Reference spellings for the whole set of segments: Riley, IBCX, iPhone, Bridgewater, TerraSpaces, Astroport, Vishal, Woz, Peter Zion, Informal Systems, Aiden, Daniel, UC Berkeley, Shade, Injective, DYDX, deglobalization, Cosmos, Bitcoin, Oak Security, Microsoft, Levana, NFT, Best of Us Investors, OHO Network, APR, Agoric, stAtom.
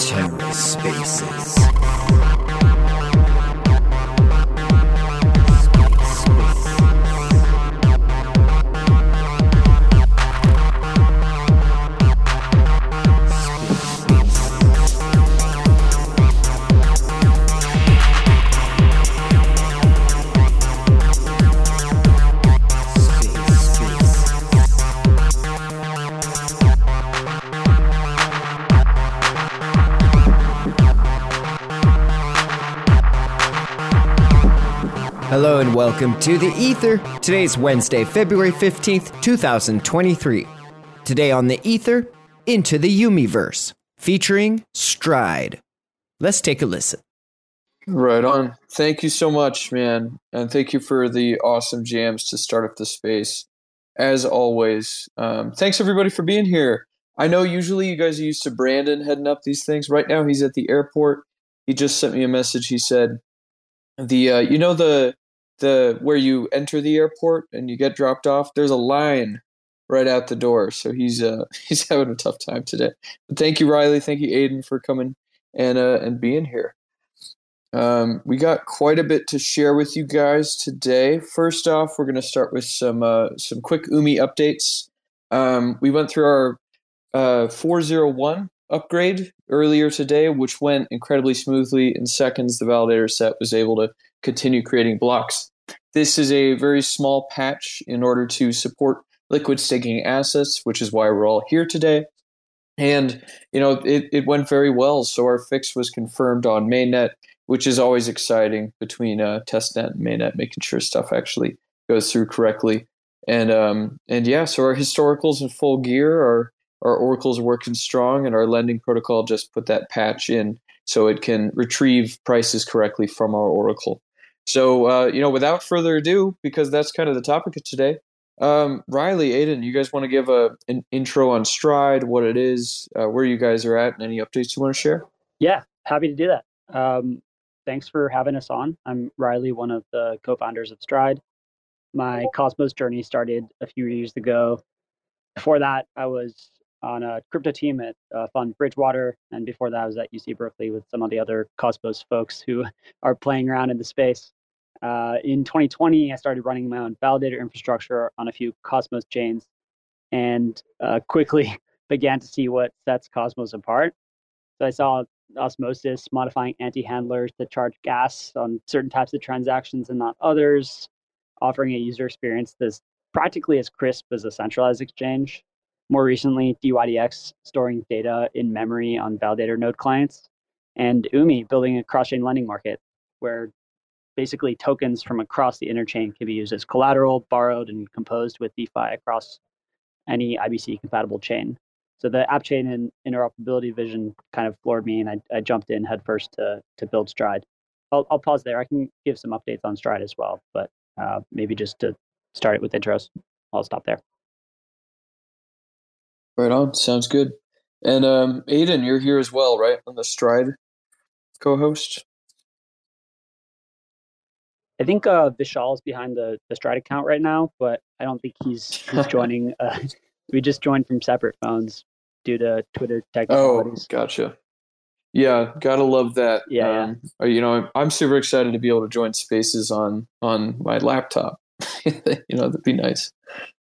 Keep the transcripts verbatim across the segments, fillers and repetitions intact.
TerraSpaces. Hello and welcome to The Ether. Today is Wednesday, February fifteenth, twenty twenty-three. Today on The Ether, Into the Yumiverse, featuring Stride. Let's take a listen. Right on. Thank you so much, man. And thank you for the awesome jams to start up the space, as always. Um, thanks, everybody, for being here. I know usually you guys are used to Brandon heading up these things. Right now, he's at the airport. He just sent me a message. He said, the uh, you know the... The where you enter the airport and you get dropped off, there's a line right out the door. So he's uh he's having a tough time today. But thank you, Riley. Thank you, Aiden, for coming and uh and being here. Um, we got quite a bit to share with you guys today. First off, we're gonna start with some uh some quick Umee updates. Um, we went through our uh four oh one upgrade earlier today, which went incredibly smoothly. In seconds, the validator set was able to continue creating blocks. This is a very small patch in order to support liquid staking assets, which is why we're all here today. And, you know, it, it went very well. So our fix was confirmed on mainnet, which is always exciting between uh, testnet and mainnet, making sure stuff actually goes through correctly. And um, and yeah, so our historicals in full gear, our, our oracles are working strong, and our lending protocol just put that patch in so it can retrieve prices correctly from our oracle. So, uh, you know, without further ado, because that's kind of the topic of today, um, Riley, Aiden, you guys want to give a, an intro on Stride, what it is, uh, where you guys are at, and any updates you want to share? Yeah, happy to do that. Um, thanks for having us on. I'm Riley, one of the co-founders of Stride. My Cosmos journey started a few years ago. Before that, I was on a crypto team at uh, fund Bridgewater. And before that, I was at U C Berkeley with some of the other Cosmos folks who are playing around in the space. Uh, in twenty twenty, I started running my own validator infrastructure on a few Cosmos chains and uh, quickly began to see what sets Cosmos apart. So I saw Osmosis modifying anti-handlers to charge gas on certain types of transactions and not others, offering a user experience that's practically as crisp as a centralized exchange. More recently, D Y D X storing data in memory on validator node clients, and Umee building a cross-chain lending market where basically tokens from across the interchain can be used as collateral, borrowed, and composed with DeFi across any I B C-compatible chain. So the app chain and interoperability vision kind of floored me, and I, I jumped in headfirst to to build Stride. I'll, I'll pause there. I can give some updates on Stride as well, but uh, maybe just to start it with intros, I'll stop there. Right on. Sounds good. And um, Aiden, you're here as well, right? On the Stride co-host. I think uh, Vishal is behind the, the Stride account right now, but I don't think he's, he's joining. Uh, we just joined from separate phones due to Twitter technicalities. Oh, gotcha. Yeah, gotta love that. Yeah, um, yeah. You know, I'm, I'm super excited to be able to join spaces on on my laptop. You know, that'd be nice.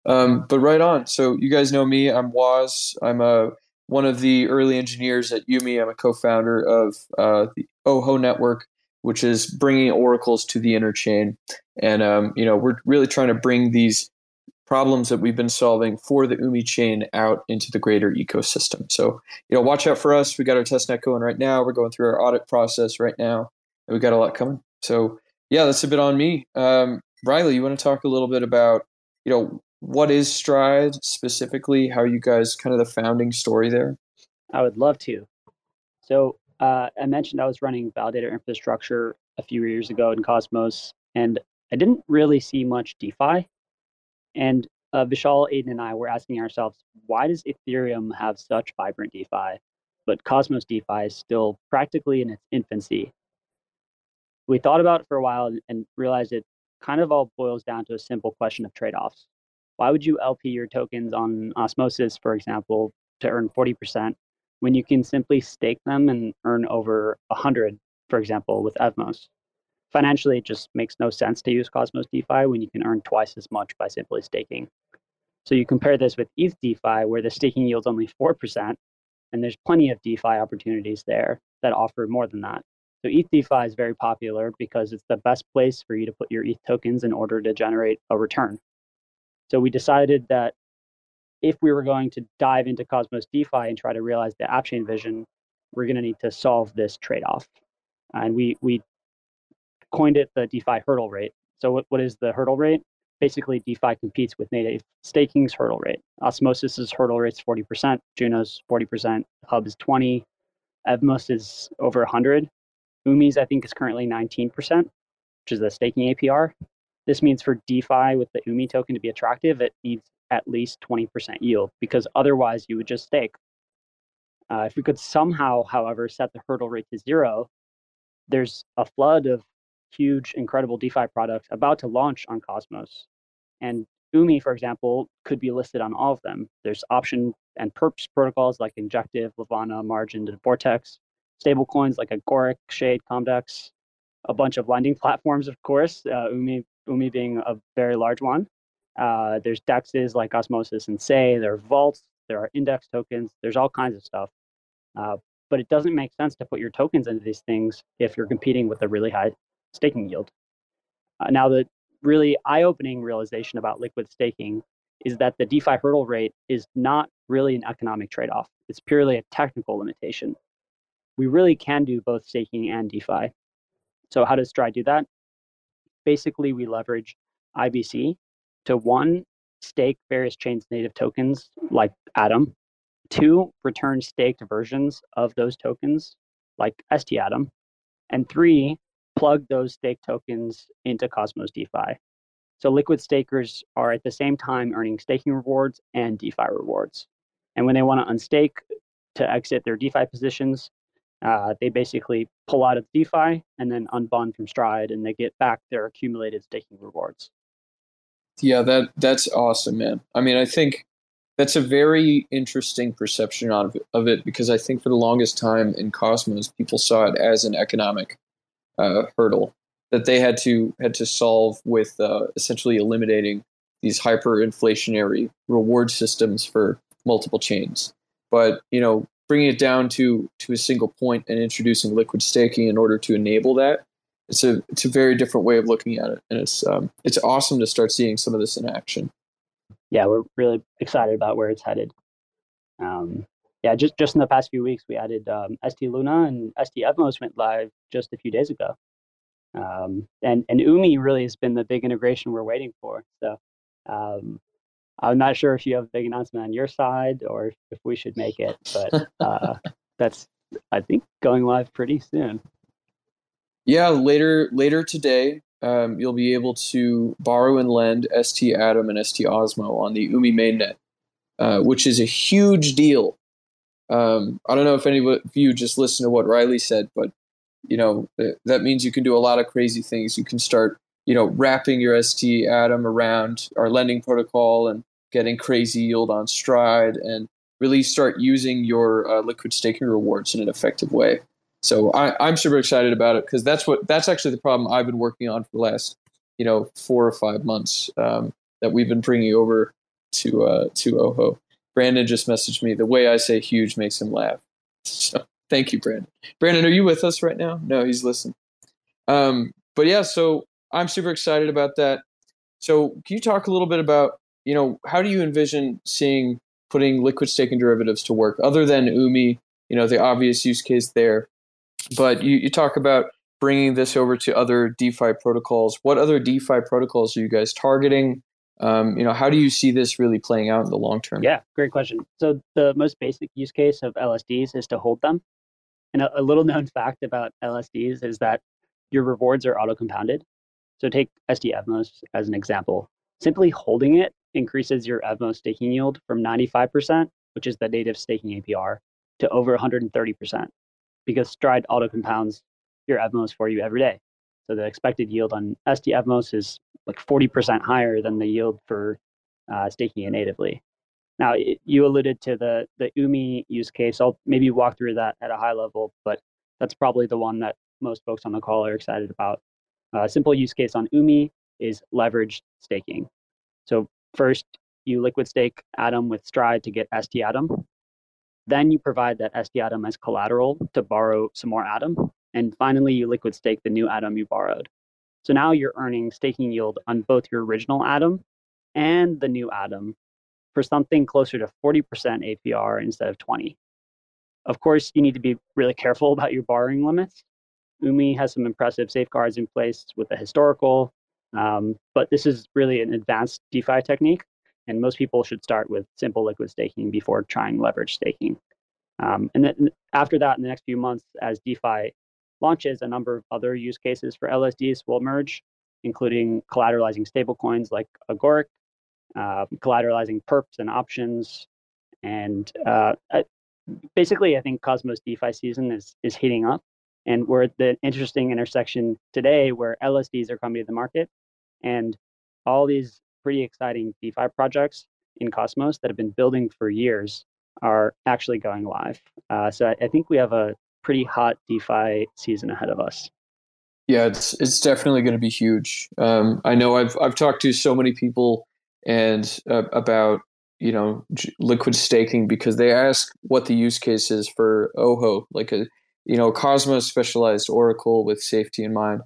Um, but right on. So you guys know me. I'm Woz. I'm a, one of the early engineers at Umee. I'm a co-founder of uh, the O H O Network, which is bringing oracles to the interchain. And, um, you know, we're really trying to bring these problems that we've been solving for the Umee chain out into the greater ecosystem. So, you know, watch out for us. We got our testnet going right now. We're going through our audit process right now. And we got a lot coming. So, yeah, that's a bit on me. Um, Riley, you want to talk a little bit about, you know, what is Stride specifically? How you guys, kind of the founding story there? I would love to. So uh, I mentioned I was running validator infrastructure a few years ago in Cosmos, and I didn't really see much DeFi. And uh, Vishal, Aiden, and I were asking ourselves, why does Ethereum have such vibrant DeFi, but Cosmos DeFi is still practically in its infancy? We thought about it for a while and realized it kind of all boils down to a simple question of trade-offs. Why would you L P your tokens on Osmosis, for example, to earn forty percent when you can simply stake them and earn over one hundred, for example, with Evmos? Financially, it just makes no sense to use Cosmos DeFi when you can earn twice as much by simply staking. So you compare this with E T H DeFi, where the staking yields only four percent, and there's plenty of DeFi opportunities there that offer more than that. So E T H DeFi is very popular because it's the best place for you to put your E T H tokens in order to generate a return. So we decided that if we were going to dive into Cosmos DeFi and try to realize the AppChain vision, we're going to need to solve this trade-off. And we we coined it the DeFi hurdle rate. So what, what is the hurdle rate? Basically, DeFi competes with native staking's hurdle rate. Osmosis's hurdle rate's forty percent, Juno's forty percent, Hub's twenty, Evmos is over one hundred. Umee's, I think, is currently nineteen percent, which is the staking A P R. This means for DeFi with the Umee token to be attractive, it needs at least twenty percent yield, because otherwise you would just stake. Uh, if we could somehow, however, set the hurdle rate to zero, there's a flood of huge, incredible DeFi products about to launch on Cosmos. And Umee, for example, could be listed on all of them. There's option and perps protocols like Injective, Levana, Margin, and Vortex, stablecoins like Agoric, Shade, Comdex, a bunch of lending platforms, of course, uh, Umee, Umee being a very large one. Uh, there's D E Xs like Osmosis and S E I, there are vaults, there are index tokens, there's all kinds of stuff. Uh, but it doesn't make sense to put your tokens into these things if you're competing with a really high staking yield. Uh, now, the really eye-opening realization about liquid staking is that the DeFi hurdle rate is not really an economic trade-off. It's purely a technical limitation. We really can do both staking and DeFi. So how does Stride do that? Basically, we leverage I B C to, one, stake various chains' native tokens like stAtom, two, return staked versions of those tokens like stAtom, and three, plug those stake tokens into Cosmos DeFi. So liquid stakers are at the same time earning staking rewards and DeFi rewards. And when they want to unstake to exit their DeFi positions, uh, they basically pull out of DeFi and then unbond from Stride, and they get back their accumulated staking rewards. Yeah, that that's awesome, man. I mean, I think that's a very interesting perception of it, of it because I think for the longest time in Cosmos, people saw it as an economic Uh, hurdle that they had to had to solve with uh, essentially eliminating these hyperinflationary reward systems for multiple chains. But you know, bringing it down to to a single point and introducing liquid staking in order to enable that, it's a it's a very different way of looking at it, and it's um, it's awesome to start seeing some of this in action. Yeah, we're really excited about where it's headed. Um... Yeah, just, just in the past few weeks, we added um, stLUNA and stEVMOS went live just a few days ago. Um, and, and Umee really has been the big integration we're waiting for. So um, I'm not sure if you have a big announcement on your side or if we should make it, but uh, that's, I think, going live pretty soon. Yeah, later later today, um, you'll be able to borrow and lend stAtom and stOSMO on the Umee mainnet, uh, which is a huge deal. Um, I don't know if any of you just listened to what Riley said, but, you know, that means you can do a lot of crazy things. You can start, you know, wrapping your stAtom around our lending protocol and getting crazy yield on Stride and really start using your uh, liquid staking rewards in an effective way. So I, I'm super excited about it because that's what that's actually the problem I've been working on for the last, you know, four or five months um, that we've been bringing over to uh, to O H O. Brandon just messaged me. The way I say huge makes him laugh. So thank you, Brandon. Brandon, are you with us right now? No, he's listening. Um, but yeah, so I'm super excited about that. So can you talk a little bit about, you know, how do you envision seeing putting liquid staking derivatives to work other than Umee, you know, the obvious use case there. But you, you talk about bringing this over to other DeFi protocols. What other DeFi protocols are you guys targeting? Um, you know, how do you see this really playing out in the long term? Yeah, great question. So the most basic use case of L S Ds is to hold them. And a, a little known fact about L S Ds is that your rewards are auto compounded. So take stEVMOS as an example. Simply holding it increases your Evmos staking yield from ninety-five percent, which is the native staking A P R, to over one hundred thirty percent, because Stride auto compounds your Evmos for you every day. So the expected yield on stEVMOS is like forty percent higher than the yield for uh, staking it natively. Now, it, you alluded to the, the Umee use case. I'll maybe walk through that at a high level, but that's probably the one that most folks on the call are excited about. A uh, simple use case on Umee is leveraged staking. So first, you liquid stake Atom with Stride to get stAtom. Then you provide that stAtom as collateral to borrow some more Atom. And finally, you liquid stake the new Atom you borrowed. So now you're earning staking yield on both your original Atom and the new Atom for something closer to forty percent A P R instead of twenty. Of course, you need to be really careful about your borrowing limits. Umee has some impressive safeguards in place with the historical, um, but this is really an advanced DeFi technique, and most people should start with simple liquid staking before trying leverage staking. Um, and then after that, in the next few months, as DeFi launches, a number of other use cases for L S Ds will emerge, including collateralizing stablecoins like Agoric, uh, collateralizing perps and options, and uh, I, basically, I think Cosmos DeFi season is is heating up. And we're at the interesting intersection today where L S Ds are coming to the market and all these pretty exciting DeFi projects in Cosmos that have been building for years are actually going live. Uh, so I, I think we have a pretty hot DeFi season ahead of us. Yeah, it's it's definitely going to be huge. Um, I know I've I've talked to so many people and uh, about you know liquid staking because they ask what the use case is for O H O, like a you know, Cosmos specialized Oracle with safety in mind.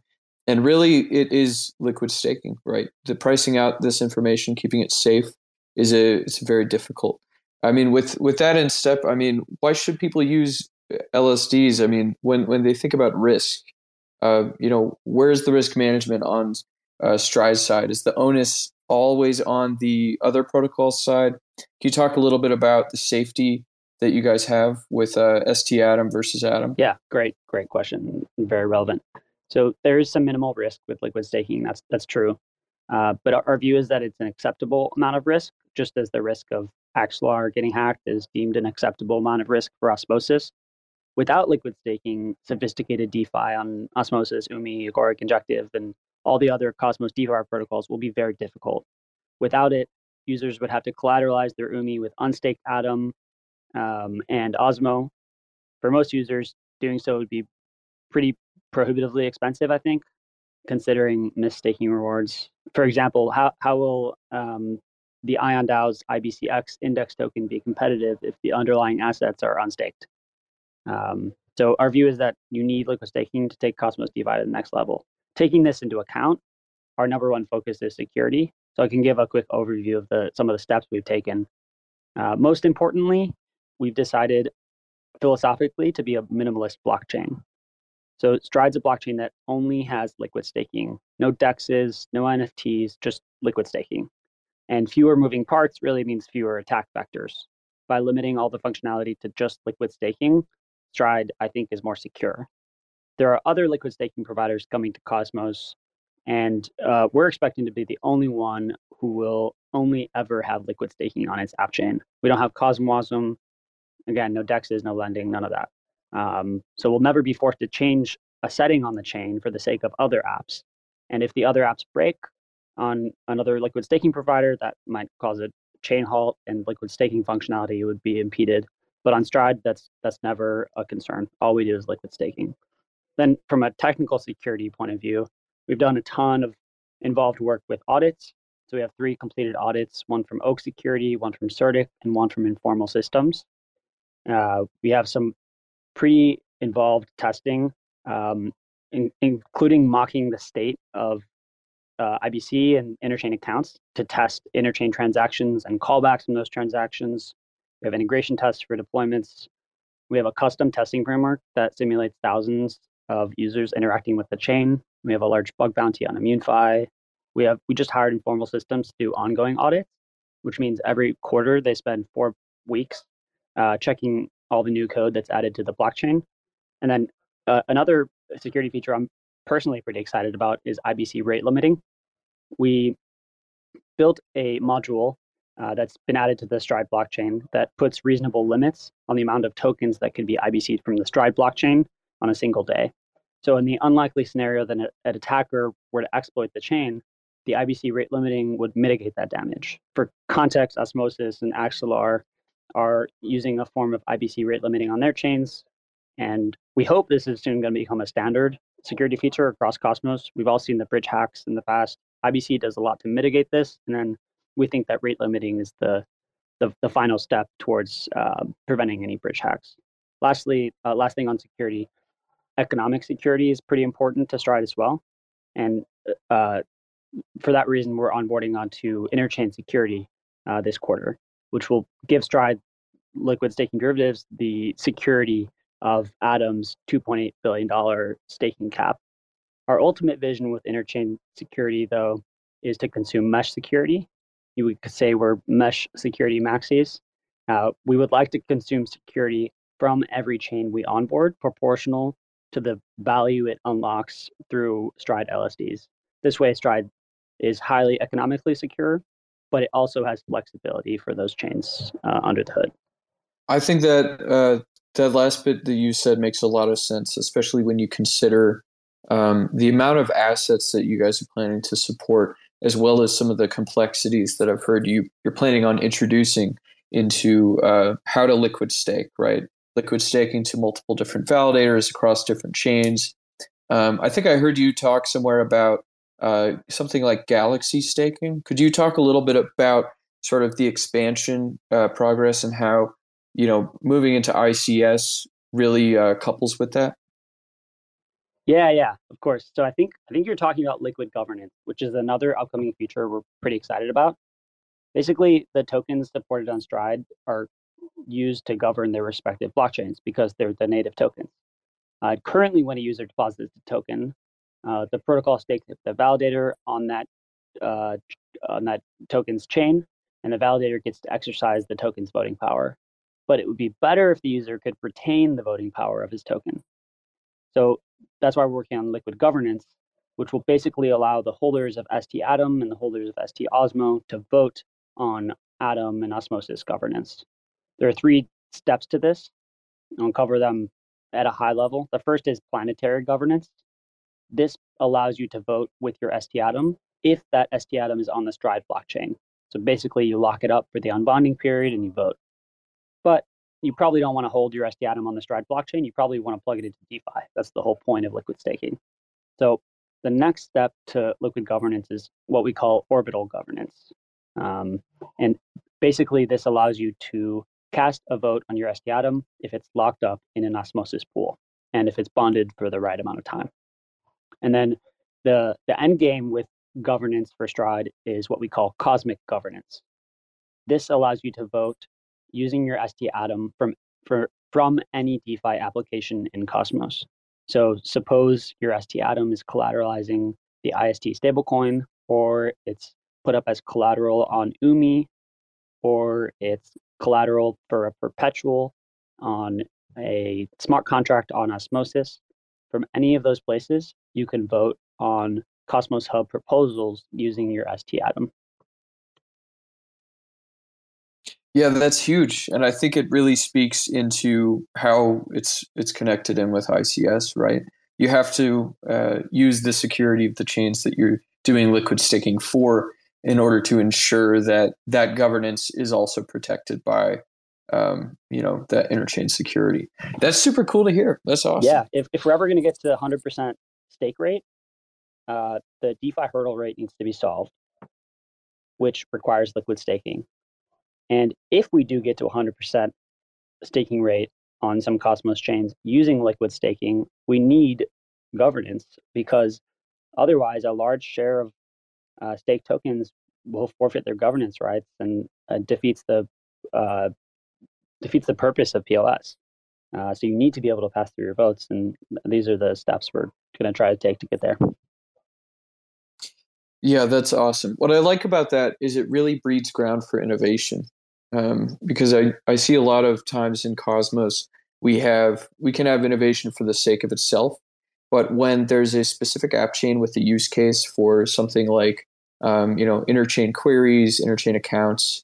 And really, it is liquid staking, right? The pricing out this information, keeping it safe, is a it's very difficult. I mean, with, with that in step, I mean, why should people use L S Ds? I mean, when, when they think about risk, uh, you know, where's the risk management on uh, Stride's side? Is the onus always on the other protocol side? Can you talk a little bit about the safety that you guys have with uh, stAtom versus Atom? Yeah, great, great question. Very relevant. So there is some minimal risk with liquid staking. That's that's true. Uh, but our, our view is that it's an acceptable amount of risk, just as the risk of Axelar getting hacked is deemed an acceptable amount of risk for Osmosis. Without liquid staking, sophisticated DeFi on Osmosis, Umee, Agoric, Injective, and all the other Cosmos DeFi protocols will be very difficult. Without it, users would have to collateralize their Umee with unstaked Atom, Um, and stOSMO. For most users, doing so would be pretty prohibitively expensive, I think, considering misstaking rewards. For example, how, how will um, the Ion DAO's I B C X index token be competitive if the underlying assets are unstaked? Um, so our view is that you need liquid staking to take Cosmos DeFi to the next level. Taking this into account, our number one focus is security. So I can give a quick overview of the some of the steps we've taken. Uh, most importantly, we've decided philosophically to be a minimalist blockchain. So Stride's a blockchain that only has liquid staking, no D E Xs, no N F Ts, just liquid staking. And fewer moving parts really means fewer attack vectors. By limiting all the functionality to just liquid staking, Stride, I think, is more secure. There are other liquid staking providers coming to Cosmos, and uh, we're expecting to be the only one who will only ever have liquid staking on its app chain. We don't have Cosmosm. Again, no D E Xs, no lending, none of that. Um, so we'll never be forced to change a setting on the chain for the sake of other apps. And if the other apps break on another liquid staking provider, that might cause a chain halt and liquid staking functionality would be impeded. But on Stride, that's that's never a concern. All we do is liquid staking. Then from a technical security point of view, we've done a ton of involved work with audits. So we have three completed audits, one from Oak Security, one from Certic, and one from Informal Systems. Uh, we have some pretty involved testing, um, in, including mocking the state of uh, I B C and interchain accounts to test interchain transactions and callbacks from those transactions. We have integration tests for deployments. We have a custom testing framework that simulates thousands of users interacting with the chain. We have a large bug bounty on ImmuneFi. We have we just hired Informal Systems to do ongoing audits, which means every quarter they spend four weeks Uh, checking all the new code that's added to the blockchain. And then uh, another security feature I'm personally pretty excited about is I B C rate limiting. We built a module uh, that's been added to the Stride blockchain that puts reasonable limits on the amount of tokens that can be I B C'd from the Stride blockchain on a single day. So in the unlikely scenario that an attacker were to exploit the chain, the I B C rate limiting would mitigate that damage. For context, Osmosis and Axelar are using a form of I B C rate limiting on their chains, and we hope this is soon going to become a standard security feature across Cosmos. We've all seen the bridge hacks in the past. I B C does a lot to mitigate this, and then we think that rate limiting is the the, the final step towards uh, preventing any bridge hacks. Lastly, uh, last thing on security, economic security is pretty important to Stride as well, and uh, for that reason, we're onboarding onto interchain security uh, this quarter, which will give Stride liquid staking derivatives the security of Atom's two point eight billion dollars staking cap. Our ultimate vision with interchain security, though, is to consume mesh security. You would say we're mesh security maxis. Uh, we would like to consume security from every chain we onboard, proportional to the value it unlocks through Stride L S Ds. This way, Stride is highly economically secure, but it also has flexibility for those chains uh, under the hood. I think that uh, that last bit that you said makes a lot of sense, especially when you consider um, the amount of assets that you guys are planning to support, as well as some of the complexities that I've heard you, you're planning on introducing into uh, how to liquid stake, right? Liquid staking to multiple different validators across different chains. Um, I think I heard you talk somewhere about Uh, something like galaxy staking. Could you talk a little bit about sort of the expansion uh, progress and how, you know, moving into I C S really uh, couples with that? Yeah, yeah, of course. So I think I think you're talking about liquid governance, which is another upcoming feature we're pretty excited about. Basically, the tokens supported on Stride are used to govern their respective blockchains because they're the native tokens. Uh, currently, when a user deposits a token, Uh, the protocol stakes the validator on that uh, on that token's chain, and the validator gets to exercise the token's voting power. But it would be better if the user could retain the voting power of his token. So that's why we're working on liquid governance, which will basically allow the holders of stAtom and the holders of stOSMO to vote on Atom and Osmosis governance. There are three steps to this. I'll cover them at a high level. The first is planetary governance. This allows you to vote with your stAtom if that stAtom is on the Stride blockchain. So basically, you lock it up for the unbonding period and you vote. But you probably don't want to hold your stAtom on the Stride blockchain. You probably want to plug it into DeFi. That's the whole point of liquid staking. So the next step to liquid governance is what we call orbital governance. Um, and basically, this allows you to cast a vote on your stAtom if it's locked up in an Osmosis pool and if it's bonded for the right amount of time. And then the, the end game with governance for Stride is what we call cosmic governance. This allows you to vote using your stAtom from, for, from any DeFi application in Cosmos. So suppose your stAtom is collateralizing the I S T stablecoin, or it's put up as collateral on Umee, or it's collateral for a perpetual on a smart contract on Osmosis. From any of those places, you can vote on Cosmos Hub proposals using your stAtom. Yeah, that's huge. And I think it really speaks into how it's it's connected in with I C S, right? You have to uh, use the security of the chains that you're doing liquid staking for in order to ensure that that governance is also protected by Um, you know, that interchain security. That's super cool to hear. That's awesome. Yeah, if, if we're ever going to get to one hundred percent stake rate, uh, the DeFi hurdle rate needs to be solved, which requires liquid staking. And if we do get to one hundred percent staking rate on some Cosmos chains using liquid staking, we need governance, because otherwise a large share of uh, stake tokens will forfeit their governance rights and uh, defeats the uh, defeats the purpose of P L S. Uh, so you need to be able to pass through your votes, and these are the steps we're going to try to take to get there. Yeah, that's awesome. What I like about that is it really breeds ground for innovation, um, because I, I see a lot of times in Cosmos, we have we can have innovation for the sake of itself, but when there's a specific app chain with a use case for something like um, you know interchain queries, interchain accounts,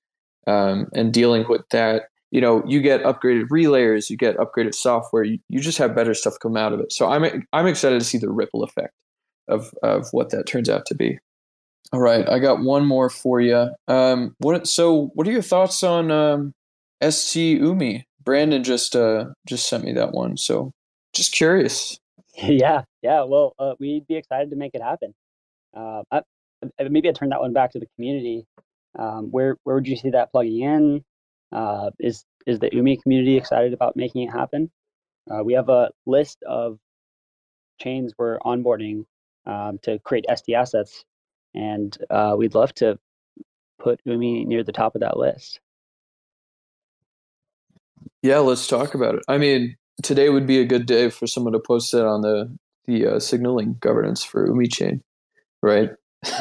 um, and dealing with that, you know, you get upgraded relayers, you get upgraded software, you, you just have better stuff come out of it. So I'm I'm excited to see the ripple effect of, of what that turns out to be. All right, I got one more for you. Um, what? So, what are your thoughts on um, S T Umee? Brandon just uh, just sent me that one, so just curious. Yeah, yeah. Well, uh, we'd be excited to make it happen. Uh, I, maybe I turn that one back to the community. Um, where where would you see that plugging in? Uh, is is the Umee community excited about making it happen? Uh, we have a list of chains we're onboarding um, to create S T assets. And uh, we'd love to put Umee near the top of that list. Yeah, let's talk about it. I mean, today would be a good day for someone to post it on the the uh, signaling governance for Umee chain, right?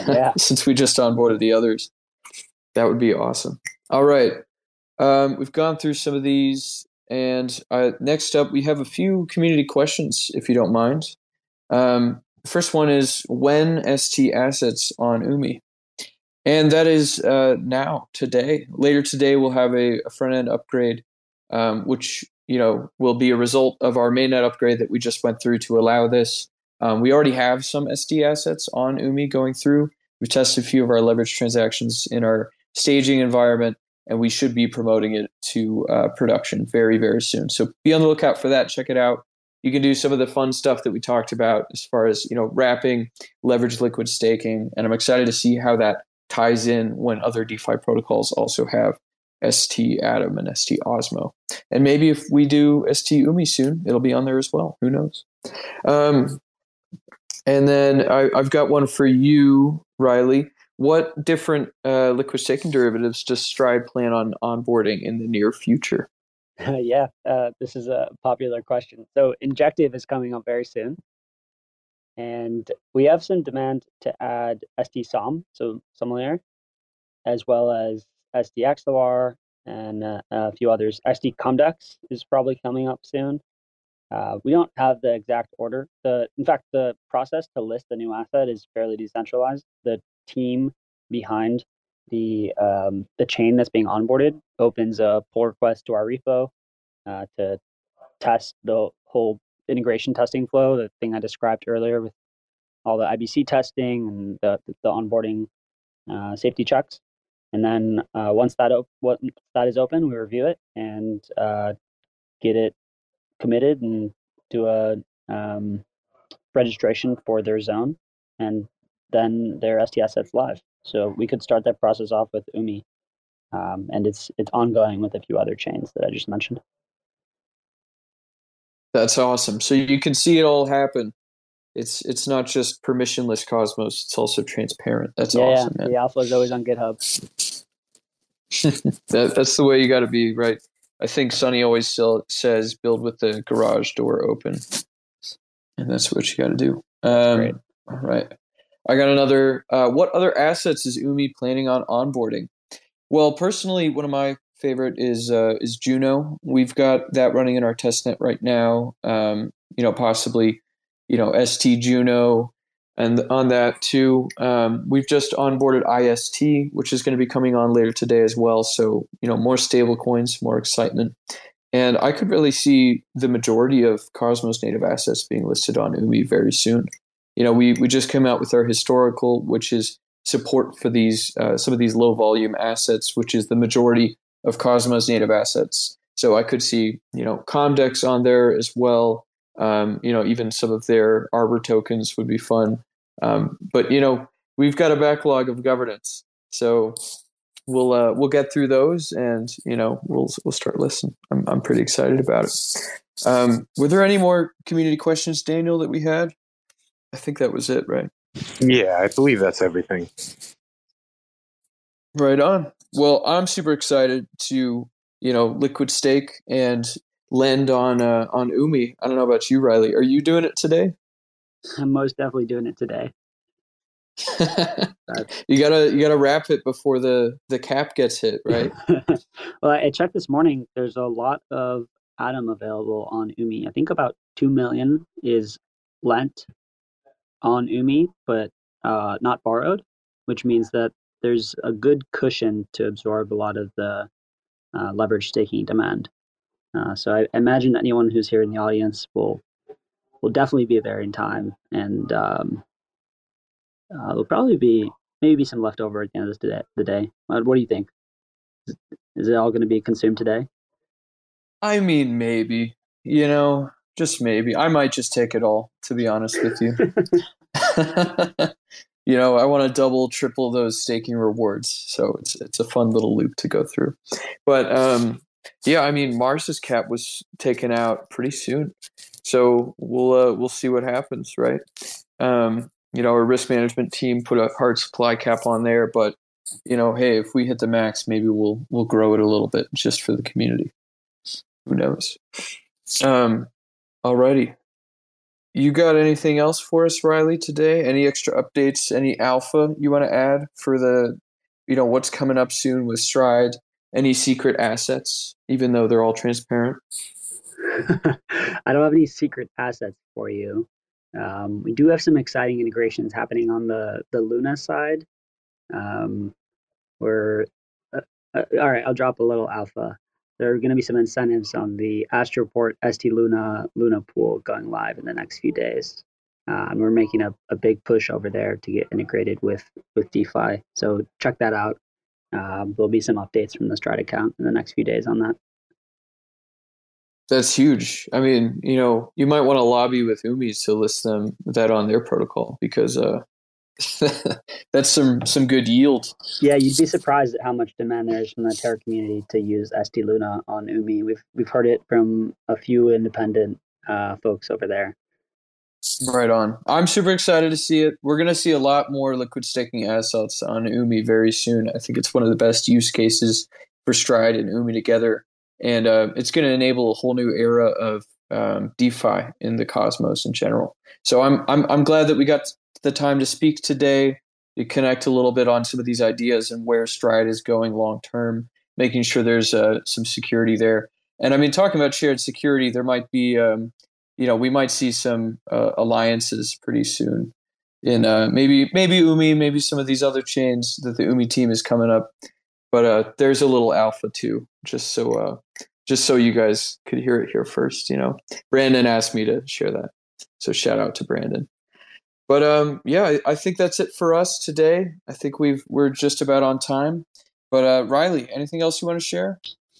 Yeah. Since we just onboarded the others, that would be awesome. All right, um, we've gone through some of these, and uh, next up we have a few community questions, if you don't mind. Um, First one is, when S T assets on Umee? And that is uh, now, today. Later today, we'll have a, a front-end upgrade, um, which you know will be a result of our mainnet upgrade that we just went through to allow this. Um, we already have some S T assets on Umee going through. We've tested a few of our leverage transactions in our staging environment, and we should be promoting it to uh, production very, very soon. So be on the lookout for that. Check it out. You can do some of the fun stuff that we talked about as far as, you know, wrapping, leverage liquid staking. And I'm excited to see how that ties in when other DeFi protocols also have stAtom and stOSMO. And maybe if we do S T Umee soon, it'll be on there as well. Who knows? Um, and then I, I've got one for you, Riley. What different uh, liquid staking derivatives does Stride plan on onboarding in the near future? Uh, yeah, uh, this is a popular question. So Injective is coming up very soon. And we have some demand to add stSOM, so similar, as well as S D Axelar and uh, a few others. S D Comdex is probably coming up soon. Uh, we don't have the exact order. The In fact, the process to list the new asset is fairly decentralized. The team behind The um, the chain that's being onboarded opens a pull request to our repo uh, to test the whole integration testing flow, the thing I described earlier with all the I B C testing and the the onboarding uh, safety checks. And then uh, once that op- once that is open, we review it and uh, get it committed and do a um, registration for their zone, and then their S T assets live. So we could start that process off with Umee, um, and it's it's ongoing with a few other chains that I just mentioned. That's awesome. So you can see it all happen. It's it's not just permissionless Cosmos. It's also transparent. That's yeah, awesome. Yeah, man. The alpha is always on GitHub. that, that's the way you got to be, right? I think Sonny always still says, "Build with the garage door open," and that's what you got to do. Um, Great. All right. I got another, uh, what other assets is Umee planning on onboarding? Well, personally, one of my favorite is uh, is Juno. We've got that running in our testnet right now. Um, you know, possibly, you know, S T Juno. And on that too, um, we've just onboarded I S T, which is going to be coming on later today as well. So, you know, more stable coins, more excitement. And I could really see the majority of Cosmos native assets being listed on Umee very soon. You know, we, we just came out with our historical, which is support for these uh, some of these low volume assets, which is the majority of Cosmos native assets. So I could see, you know, Comdex on there as well. Um, you know, even some of their Arbor tokens would be fun. Um, but, you know, we've got a backlog of governance. So we'll uh, we'll get through those and, you know, we'll we'll start listening. I'm, I'm pretty excited about it. Um, were there any more community questions, Daniel, that we had? I think that was it, right? Yeah, I believe that's everything. Right on. Well, I'm super excited to, you know, liquid stake and lend on uh, on Umee. I don't know about you, Riley. Are you doing it today? I'm most definitely doing it today. you gotta you gotta wrap it before the, the cap gets hit, right? Well, I checked this morning. There's a lot of Atom available on Umee. I think about two million is lent on Umee, but uh, not borrowed, which means that there's a good cushion to absorb a lot of the uh, leverage staking demand. Uh, so I imagine anyone who's here in the audience will will definitely be there in time, and um, uh, will probably be maybe some leftover at the end of the day. What do you think? Is it all going to be consumed today? I mean, maybe, you know, just maybe. I might just take it all, to be honest with you. You know, I want to double, triple those staking rewards. So it's it's a fun little loop to go through. But um, yeah, I mean, Mars's cap was taken out pretty soon. So we'll uh, we'll see what happens, right? Um, you know, our risk management team put a hard supply cap on there, but you know, hey, if we hit the max, maybe we'll we'll grow it a little bit just for the community. Who knows? Um, alrighty. You got anything else for us, Riley, today? Any extra updates, any alpha you want to add for the, you know, what's coming up soon with Stride? Any secret assets, even though they're all transparent? I don't have any secret assets for you. Um, we do have some exciting integrations happening on the, the Luna side. Um, we're, uh, uh, all right, I'll drop a little alpha. There are going to be some incentives on the Astroport stLUNA Luna pool going live in the next few days. Uh, and we're making a, a big push over there to get integrated with, with DeFi. So check that out. Um, there'll be some updates from the Stride account in the next few days on that. That's huge. I mean, you know, you might want to lobby with Umee to list them that on their protocol, because uh, that's some, some good yield. Yeah, you'd be surprised at how much demand there is from the Terra community to use stLUNA on Umee. We've we've heard it from a few independent uh, folks over there. Right on. I'm super excited to see it. We're going to see a lot more liquid staking assets on Umee very soon. I think it's one of the best use cases for Stride and Umee together. And uh, it's going to enable a whole new era of um, DeFi in the Cosmos in general. So I'm I'm I'm glad that we got the time to speak today, to connect a little bit on some of these ideas and where Stride is going long term, making sure there's uh, some security there. And I mean, talking about shared security, there might be, um, you know, we might see some uh, alliances pretty soon. In uh, maybe maybe Umee, maybe some of these other chains that the Umee team is coming up. But uh, there's a little alpha too, just so uh, just so you guys could hear it here first. You know, Brandon asked me to share that, so shout out to Brandon. But um, yeah, I, I think that's it for us today. I think we've we're just about on time. But uh, Riley, anything else you want to share?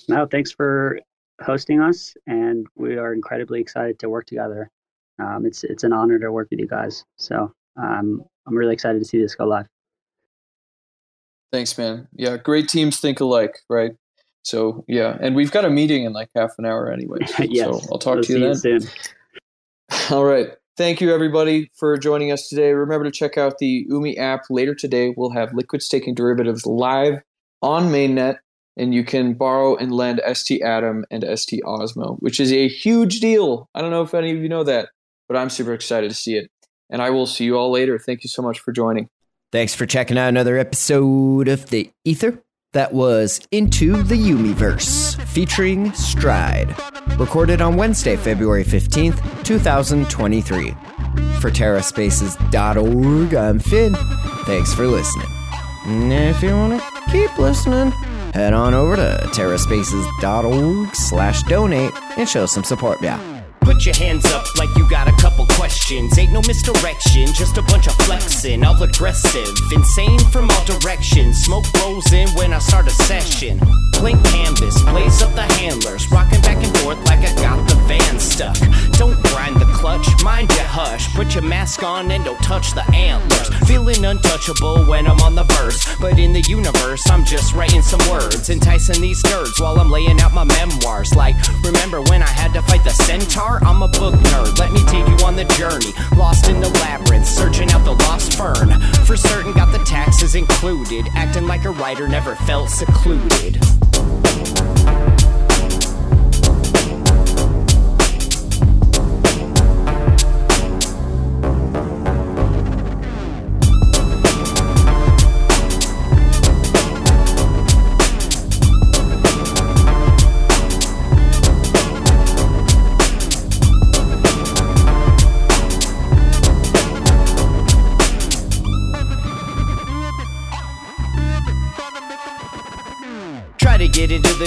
No, thanks for hosting us, and we are incredibly excited to work together. Um, it's it's an honor to work with you guys. So um, I'm really excited to see this go live. Thanks, man. Yeah, great teams think alike, right? So, yeah, and we've got a meeting in like half an hour anyway. Yes. So I'll talk we'll to you then. You soon. All right. Thank you, everybody, for joining us today. Remember to check out the Umee app later today. We'll have liquid staking derivatives live on mainnet, and you can borrow and lend stAtom and stOSMO, which is a huge deal. I don't know if any of you know that, but I'm super excited to see it. And I will see you all later. Thank you so much for joining. Thanks for checking out another episode of The Ether. That was Into the Yumiverse, featuring Stride. Recorded on Wednesday, February fifteenth, twenty twenty-three. For Terra Spaces dot org, I'm Finn. Thanks for listening. And if you want to keep listening, head on over to Terra Spaces dot org slash donate and show some support, yeah. Put your hands up like you got a couple questions. Ain't no misdirection, just a bunch of flexing. All aggressive, insane from all directions. Smoke blows in when I start a session. Blank canvas, blaze up the handlers. Rocking back and forth like I got the van stuck. Don't grind the clutch, mind your hush. Put your mask on and don't touch the antlers. Feeling untouchable when I'm on the verse. But in the universe, I'm just writing some words. Enticing these nerds while I'm laying out my memoirs. Like, remember when I had to fight the centaur? I'm a book nerd, let me take you on the journey. Lost in the labyrinth, searching out the lost fern. For certain got the taxes included. Acting like a writer never felt secluded. to get into the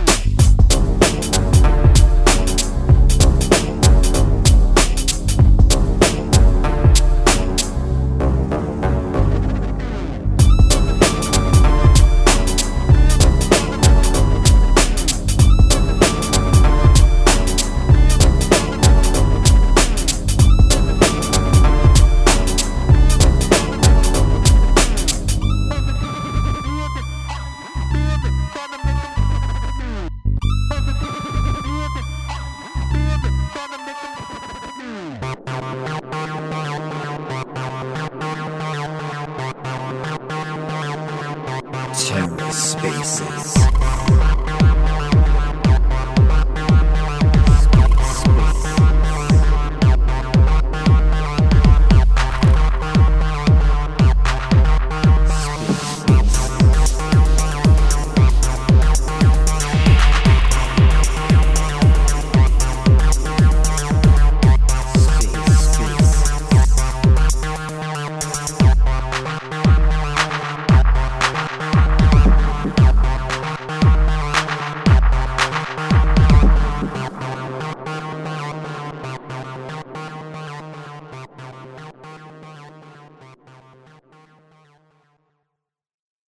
TerraSpaces.